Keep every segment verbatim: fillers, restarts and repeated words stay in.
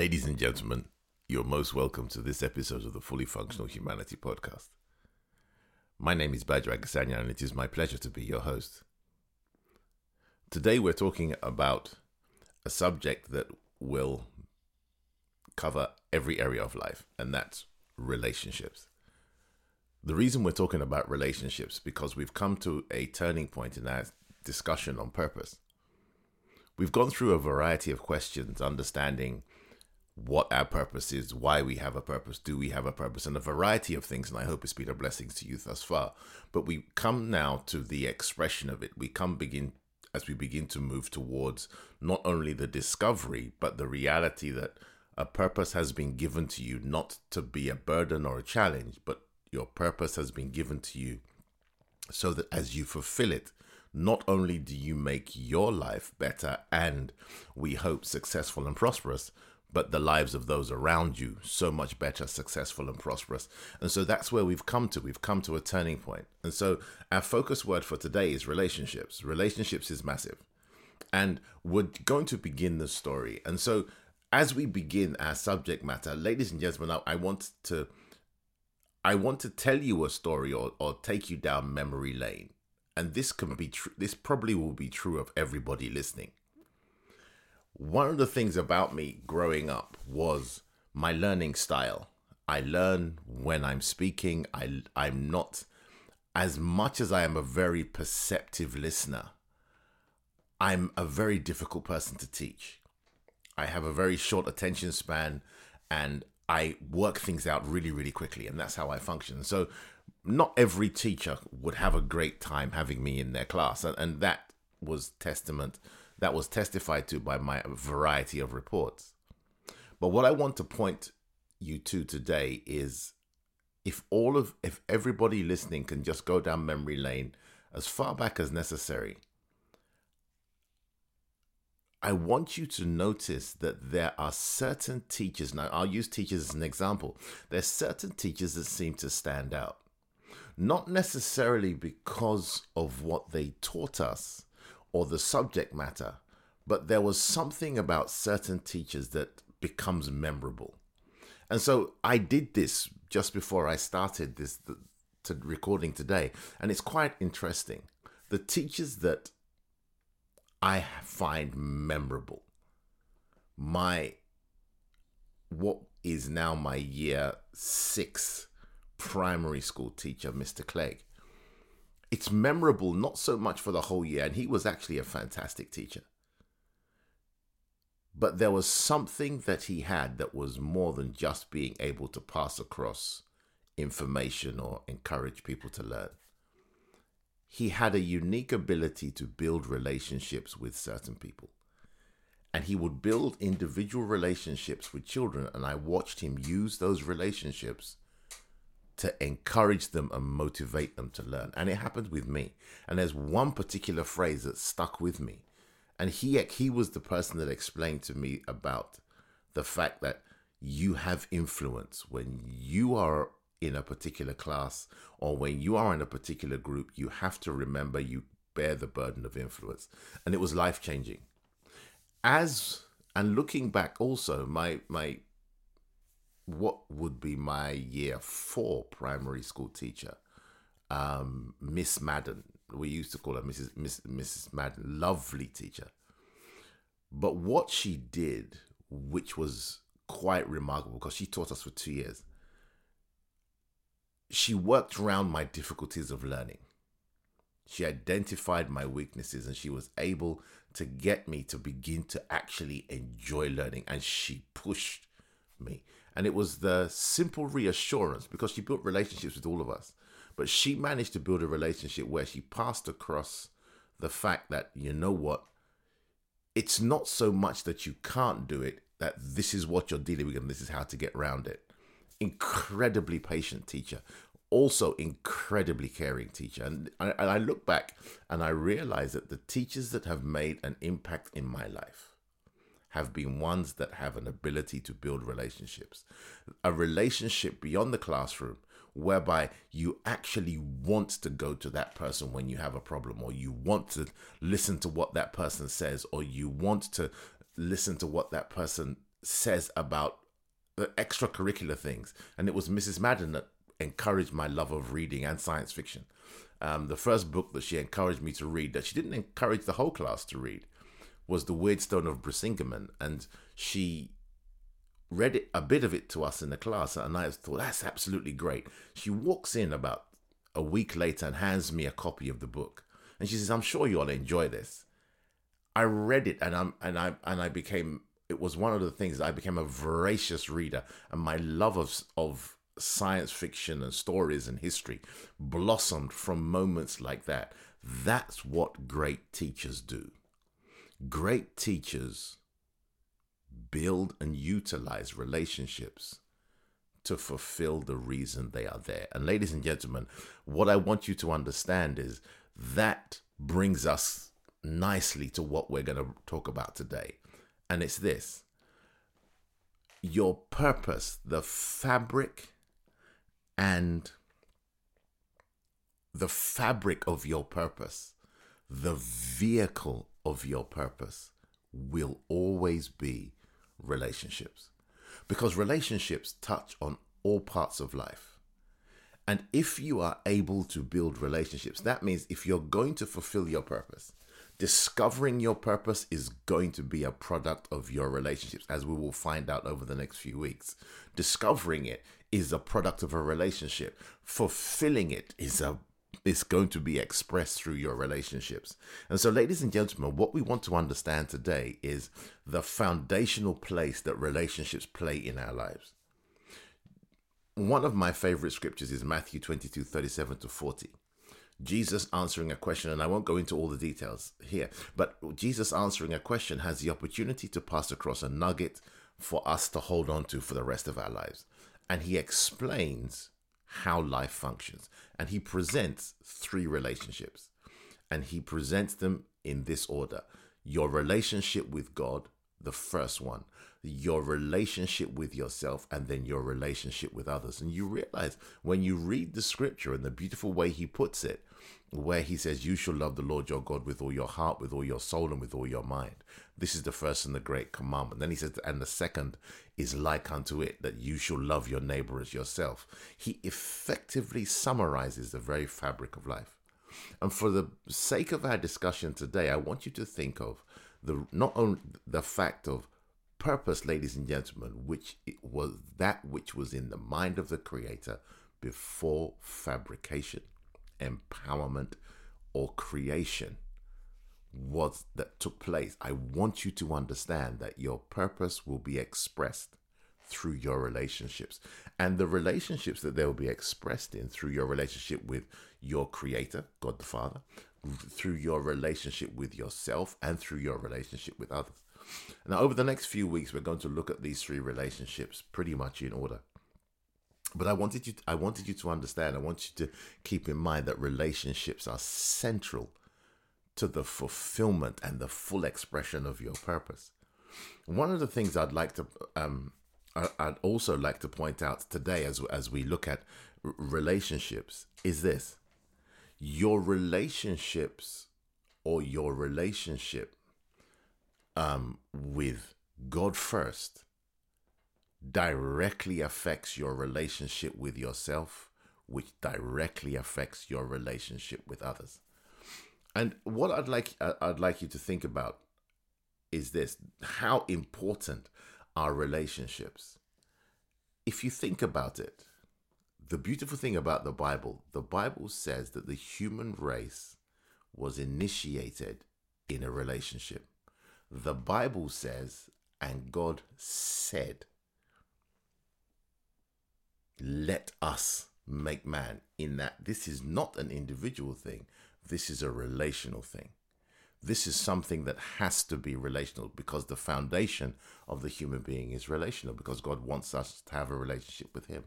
Ladies and gentlemen, you're most welcome to this episode of the Fully Functional Humanity Podcast. My name is Bajo Akisanya, and it is my pleasure to be your host. Today we're talking about a subject that will cover every area of life, and that's relationships. The reason we're talking about relationships is because we've come to a turning point in our discussion on purpose. We've gone through a variety of questions, understanding what our purpose is, why we have a purpose, do we have a purpose, and a variety of things, and I hope it's been a blessing to you thus far. But we come now to the expression of it. We come begin as we begin to move towards not only the discovery, but the reality that a purpose has been given to you, not to be a burden or a challenge, but your purpose has been given to you so that as you fulfill it, not only do you make your life better and, we hope, successful and prosperous, but the lives of those around you so much better, successful and prosperous. And so that's where we've come to. We've come to a turning point. And so our focus word for today is relationships. Relationships is massive. And we're going to begin the story. And so as we begin our subject matter, ladies and gentlemen, I want to I want to tell you a story or, or take you down memory lane. And this can be true. This probably will be true of everybody listening. One of the things about me growing up was my learning style. I learn when I'm speaking. I, I'm not, as much as I am a very perceptive listener, I'm a very difficult person to teach. I have a very short attention span and I work things out really, really quickly. And that's how I function. So not every teacher would have a great time having me in their class. And, and that was testament that was testified to by my variety of reports. But what I want to point you to today is if all of, if everybody listening can just go down memory lane as far back as necessary, I want you to notice that there are certain teachers, now I'll use teachers as an example, there's certain teachers that seem to stand out, not necessarily because of what they taught us, or the subject matter, but there was something about certain teachers that becomes memorable. And so I did this just before I started this the, to recording today, and it's quite interesting. The teachers that I find memorable, my what is now my year six primary school teacher, Mister Clegg. It's memorable, not so much for the whole year, and he was actually a fantastic teacher. But there was something that he had that was more than just being able to pass across information or encourage people to learn. He had a unique ability to build relationships with certain people. And he would build individual relationships with children, and I watched him use those relationships to encourage them and motivate them to learn. And it happened with me. And there's one particular phrase that stuck with me. And he he was the person that explained to me about the fact that you have influence. When you are in a particular class or when you are in a particular group, you have to remember you bear the burden of influence. And it was life-changing. As and looking back also, my my... what would be my year four primary school teacher, um, Miss Madden. We used to call her Missus Miss, Missus Madden, lovely teacher. But what she did, which was quite remarkable, because she taught us for two years, she worked around my difficulties of learning. She identified my weaknesses and she was able to get me to begin to actually enjoy learning. And she pushed me. And it was the simple reassurance, because she built relationships with all of us, but she managed to build a relationship where she passed across the fact that, you know what, it's not so much that you can't do it, that this is what you're dealing with and this is how to get around it. Incredibly patient teacher, also incredibly caring teacher. And I, and I look back and I realize that the teachers that have made an impact in my life have been ones that have an ability to build relationships. A relationship beyond the classroom whereby you actually want to go to that person when you have a problem, or you want to listen to what that person says, or you want to listen to what that person says about the extracurricular things. And it was Missus Madden that encouraged my love of reading and science fiction. Um, the first book that she encouraged me to read, that she didn't encourage the whole class to read, was The Weirdstone of Brisingamen. And she read it, a bit of it to us in the class, and I thought, that's absolutely great. She walks in about a week later and hands me a copy of the book. And she says, I'm sure you all enjoy this. I read it, and I'm and I and I became, it was one of the things that I became a voracious reader, and my love of of science fiction and stories and history blossomed from moments like that. That's what great teachers do. Great teachers build and utilize relationships to fulfill the reason they are there. And ladies and gentlemen, what I want you to understand is that brings us nicely to what we're going to talk about today. And it's this: your purpose, the fabric and the fabric of your purpose, the vehicle of your purpose will always be relationships, because relationships touch on all parts of life. And if you are able to build relationships, that means if you're going to fulfill your purpose, discovering your purpose is going to be a product of your relationships, as we will find out over the next few weeks. Discovering it is a product of a relationship. Fulfilling it is a is going to be expressed through your relationships. And so, ladies and gentlemen, what we want to understand today is the foundational place that relationships play in our lives. One of my favorite scriptures is Matthew twenty-two, thirty-seven to forty. Jesus answering a question, and I won't go into all the details here, but Jesus answering a question has the opportunity to pass across a nugget for us to hold on to for the rest of our lives. And he explains how life functions. And he presents three relationships. And he presents them in this order. Your relationship with God, the first one. Your relationship with yourself, and then your relationship with others. And you realize when you read the scripture and the beautiful way he puts it, where he says, you shall love the Lord your God with all your heart, with all your soul, and with all your mind. This is the first and the great commandment. Then he says, and the second is like unto it, that you shall love your neighbor as yourself. He effectively summarizes the very fabric of life. And for the sake of our discussion today, I want you to think of the not only the fact of purpose, ladies and gentlemen, which it was that which was in the mind of the Creator before fabrication, empowerment, or creation was that took place. I want you to understand that your purpose will be expressed through your relationships, and the relationships that they will be expressed in through your relationship with your Creator, God the Father, through your relationship with yourself, and through your relationship with others. Now, over the next few weeks, we're going to look at these three relationships pretty much in order. But I wanted you to, I wanted you to understand, I want you to keep in mind that relationships are central to the fulfillment and the full expression of your purpose. One of the things I'd like to, um, I'd also like to point out today as, as we look at relationships is this: your relationships or your relationship Um, with God first directly affects your relationship with yourself, which directly affects your relationship with others. And what I'd like I'd like you to think about is this: how important are relationships? If you think about it, the beautiful thing about the Bible, the Bible says that the human race was initiated in a relationship. The Bible says, and God said, let us make man, in that this is not an individual thing. This is a relational thing. This is something that has to be relational, because the foundation of the human being is relational, because God wants us to have a relationship with him.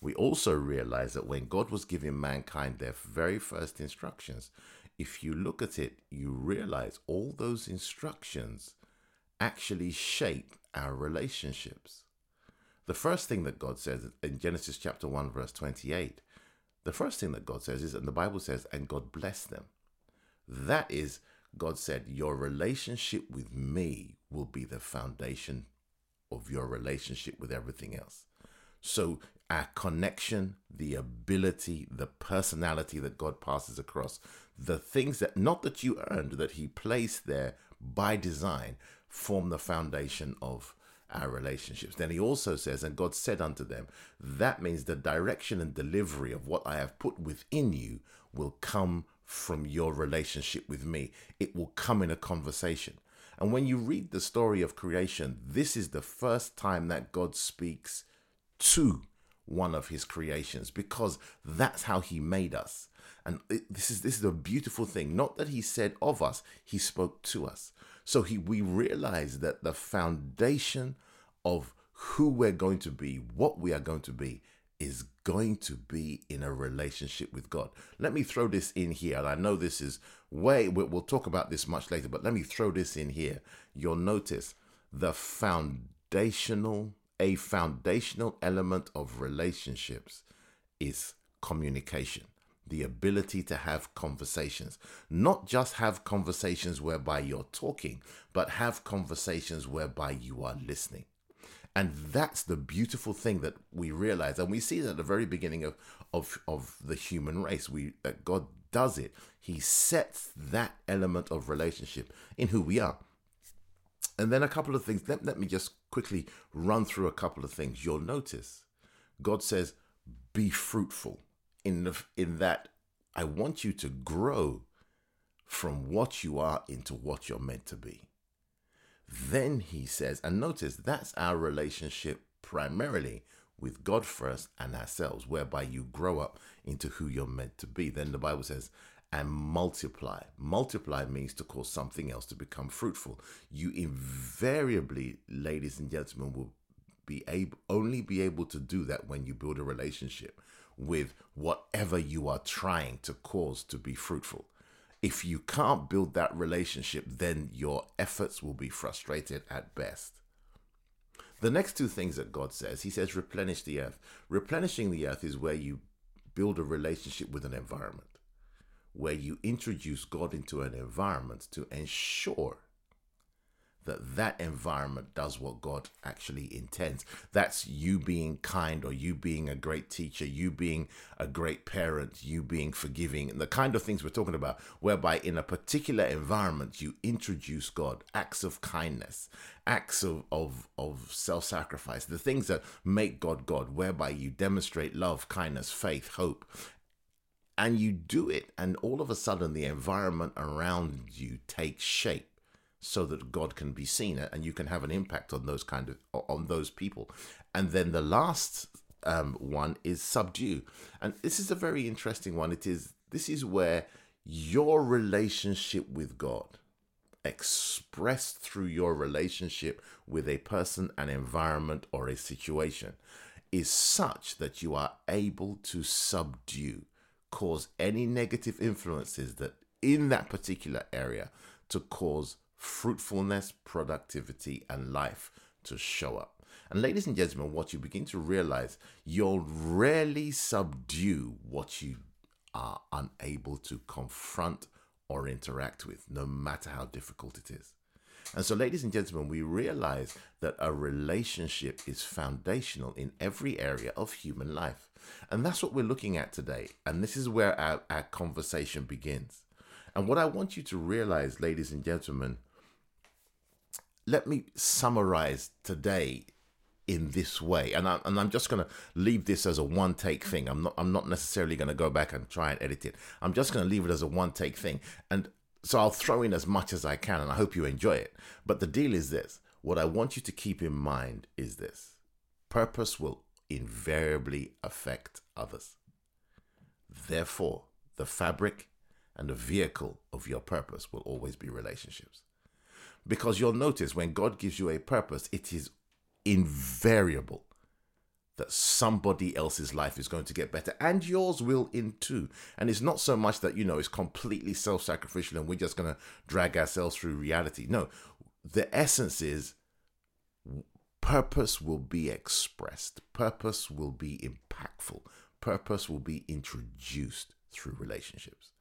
We also realize that when God was giving mankind their very first instructions, if you look at it, you realize all those instructions actually shape our relationships. The first thing that God says in Genesis chapter one, verse twenty-eight, the first thing that God says is, and the Bible says, and God blessed them. That is, God said, your relationship with me will be the foundation of your relationship with everything else. So our connection, the ability, the personality that God passes across, the things that, not that you earned, that he placed there by design, form the foundation of our relationships. Then he also says, and God said unto them, that means the direction and delivery of what I have put within you will come from your relationship with me. It will come in a conversation. And when you read the story of creation, this is the first time that God speaks to one of his creations, because that's how he made us. And it, this is this is a beautiful thing. Not that he said of us, he spoke to us. So he, we realize that the foundation of who we're going to be, what we are going to be, is going to be in a relationship with God. Let me throw this in here. And I know this is way, we'll talk about this much later, but let me throw this in here. You'll notice the foundational, a foundational element of relationships is communication. The ability to have conversations, not just have conversations whereby you're talking, but have conversations whereby you are listening. And that's the beautiful thing that we realize. And we see that at the very beginning of, of, of the human race, we that God does it. He sets that element of relationship in who we are. And then a couple of things. Let, let me just quickly run through a couple of things. You'll notice God says, be fruitful. In, the, in that I want you to grow from what you are into what you're meant to be. Then he says, and notice that's our relationship primarily with God first and ourselves, whereby you grow up into who you're meant to be. Then the Bible says, and multiply. Multiply means to cause something else to become fruitful. You invariably, ladies and gentlemen, will be able only be able to do that when you build a relationship with whatever you are trying to cause to be fruitful. If you can't build that relationship, then your efforts will be frustrated at best. The next two things that God says, he says, replenish the earth. Replenishing the earth is where you build a relationship with an environment, where you introduce God into an environment to ensure that that environment does what God actually intends. That's you being kind, or you being a great teacher, you being a great parent, you being forgiving, and the kind of things we're talking about, whereby in a particular environment, you introduce God, acts of kindness, acts of, of, of self-sacrifice, the things that make God God, whereby you demonstrate love, kindness, faith, hope, and you do it, and all of a sudden the environment around you takes shape, so that God can be seen and you can have an impact on those kind of on those people. And then the last um, one is subdue, and this is a very interesting one. It is this is where your relationship with God, expressed through your relationship with a person, an environment, or a situation, is such that you are able to subdue, cause any negative influences that in that particular area to cause fruitfulness, productivity, and life to show up. And ladies and gentlemen, what you begin to realize, you'll rarely subdue what you are unable to confront or interact with, no matter how difficult it is. And so, ladies and gentlemen, we realize that a relationship is foundational in every area of human life. And that's what we're looking at today. And this is where our, our conversation begins. And what I want you to realize, ladies and gentlemen, let me summarize today in this way. And, I, and I'm just going to leave this as a one-take thing. I'm not, I'm not necessarily going to go back and try and edit it. I'm just going to leave it as a one-take thing. And so I'll throw in as much as I can, and I hope you enjoy it. But the deal is this. What I want you to keep in mind is this. Purpose will invariably affect others. Therefore, the fabric and the vehicle of your purpose will always be relationships. Because you'll notice when God gives you a purpose, it is invariable that somebody else's life is going to get better, and yours will in too. And it's not so much that, you know, it's completely self-sacrificial and we're just going to drag ourselves through reality. No, the essence is purpose will be expressed. Purpose will be impactful. Purpose will be introduced through relationships.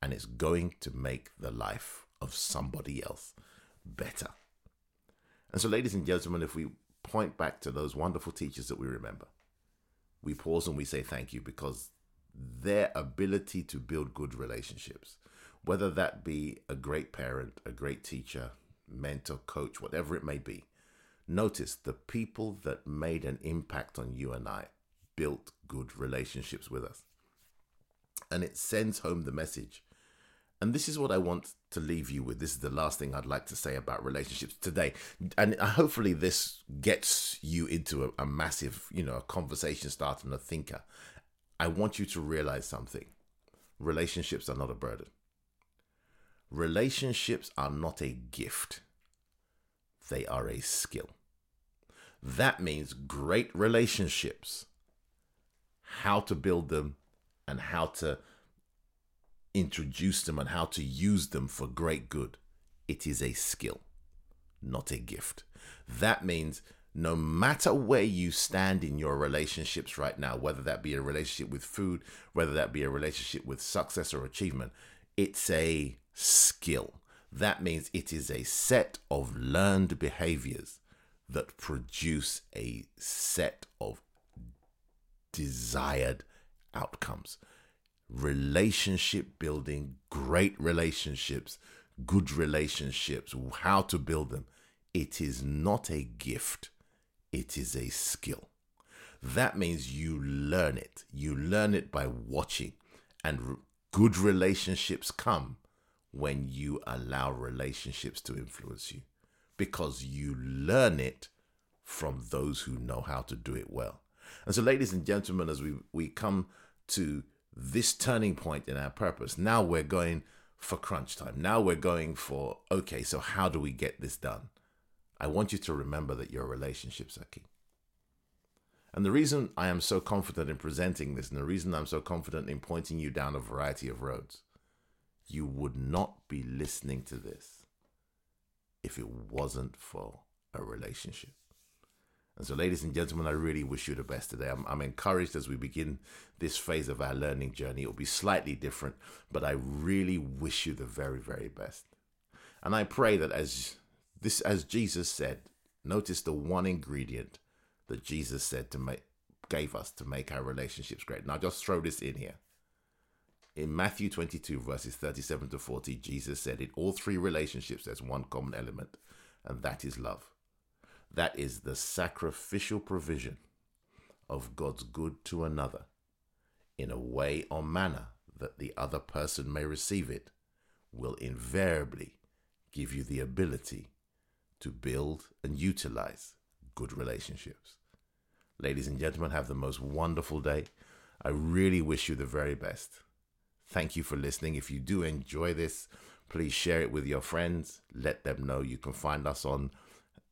And it's going to make the life of somebody else better. And so, ladies and gentlemen, if we point back to those wonderful teachers that we remember. We pause and we say thank you, because their ability to build good relationships, whether that be a great parent, a great teacher, mentor, coach, whatever it may be. Notice the people that made an impact on you and I built good relationships with us. And it sends home the message. And this is what I want to leave you with. This is the last thing I'd like to say about relationships today. And hopefully this gets you into a, a massive, you know, a conversation starter and a thinker. I want you to realize something. Relationships are not a burden. Relationships are not a gift. They are a skill. That means great relationships, how to build them and how to introduce them and how to use them for great good. It is a skill, not a gift. That means no matter where you stand in your relationships right now, whether that be a relationship with food, whether that be a relationship with success or achievement, it's a skill. That means it is a set of learned behaviors that produce a set of desired outcomes. Relationship building, great relationships, good relationships, how to build them. It is not a gift. It is a skill. That means you learn it. You learn it by watching. And good relationships come when you allow relationships to influence you, because you learn it from those who know how to do it well. And so, ladies and gentlemen, as we, we come to this turning point in our purpose, now we're going for crunch time. Now we're going for, okay, so how do we get this done? I want you to remember that your relationships are key. And the reason I am so confident in presenting this, and the reason I'm so confident in pointing you down a variety of roads, you would not be listening to this if it wasn't for a relationship. And so, ladies and gentlemen, I really wish you the best today. I'm, I'm encouraged as we begin this phase of our learning journey. It will be slightly different, but I really wish you the very, very best. And I pray that as this, as Jesus said, notice the one ingredient that Jesus said to make, gave us to make our relationships great. And I'll just throw this in here. In Matthew twenty-two, verses thirty-seven to forty, Jesus said, in all three relationships, there's one common element, and that is love. That is the sacrificial provision of God's good to another in a way or manner that the other person may receive it, will invariably give you the ability to build and utilize good relationships. Ladies and gentlemen, have the most wonderful day. I really wish you the very best. Thank you for listening. If you do enjoy this, please share it with your friends. Let them know. You can find us on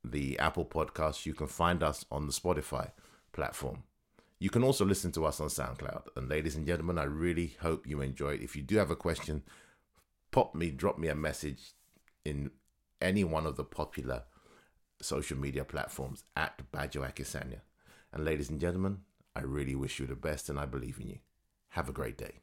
the Apple Podcast. You can find us on the Spotify platform. You can also listen to us on SoundCloud. And ladies and gentlemen, I really hope you enjoy it. If you do have a question, pop me, drop me a message in any one of the popular social media platforms at Bajo Akisanya. And ladies and gentlemen, I really wish you the best, and I believe in you. Have a great day.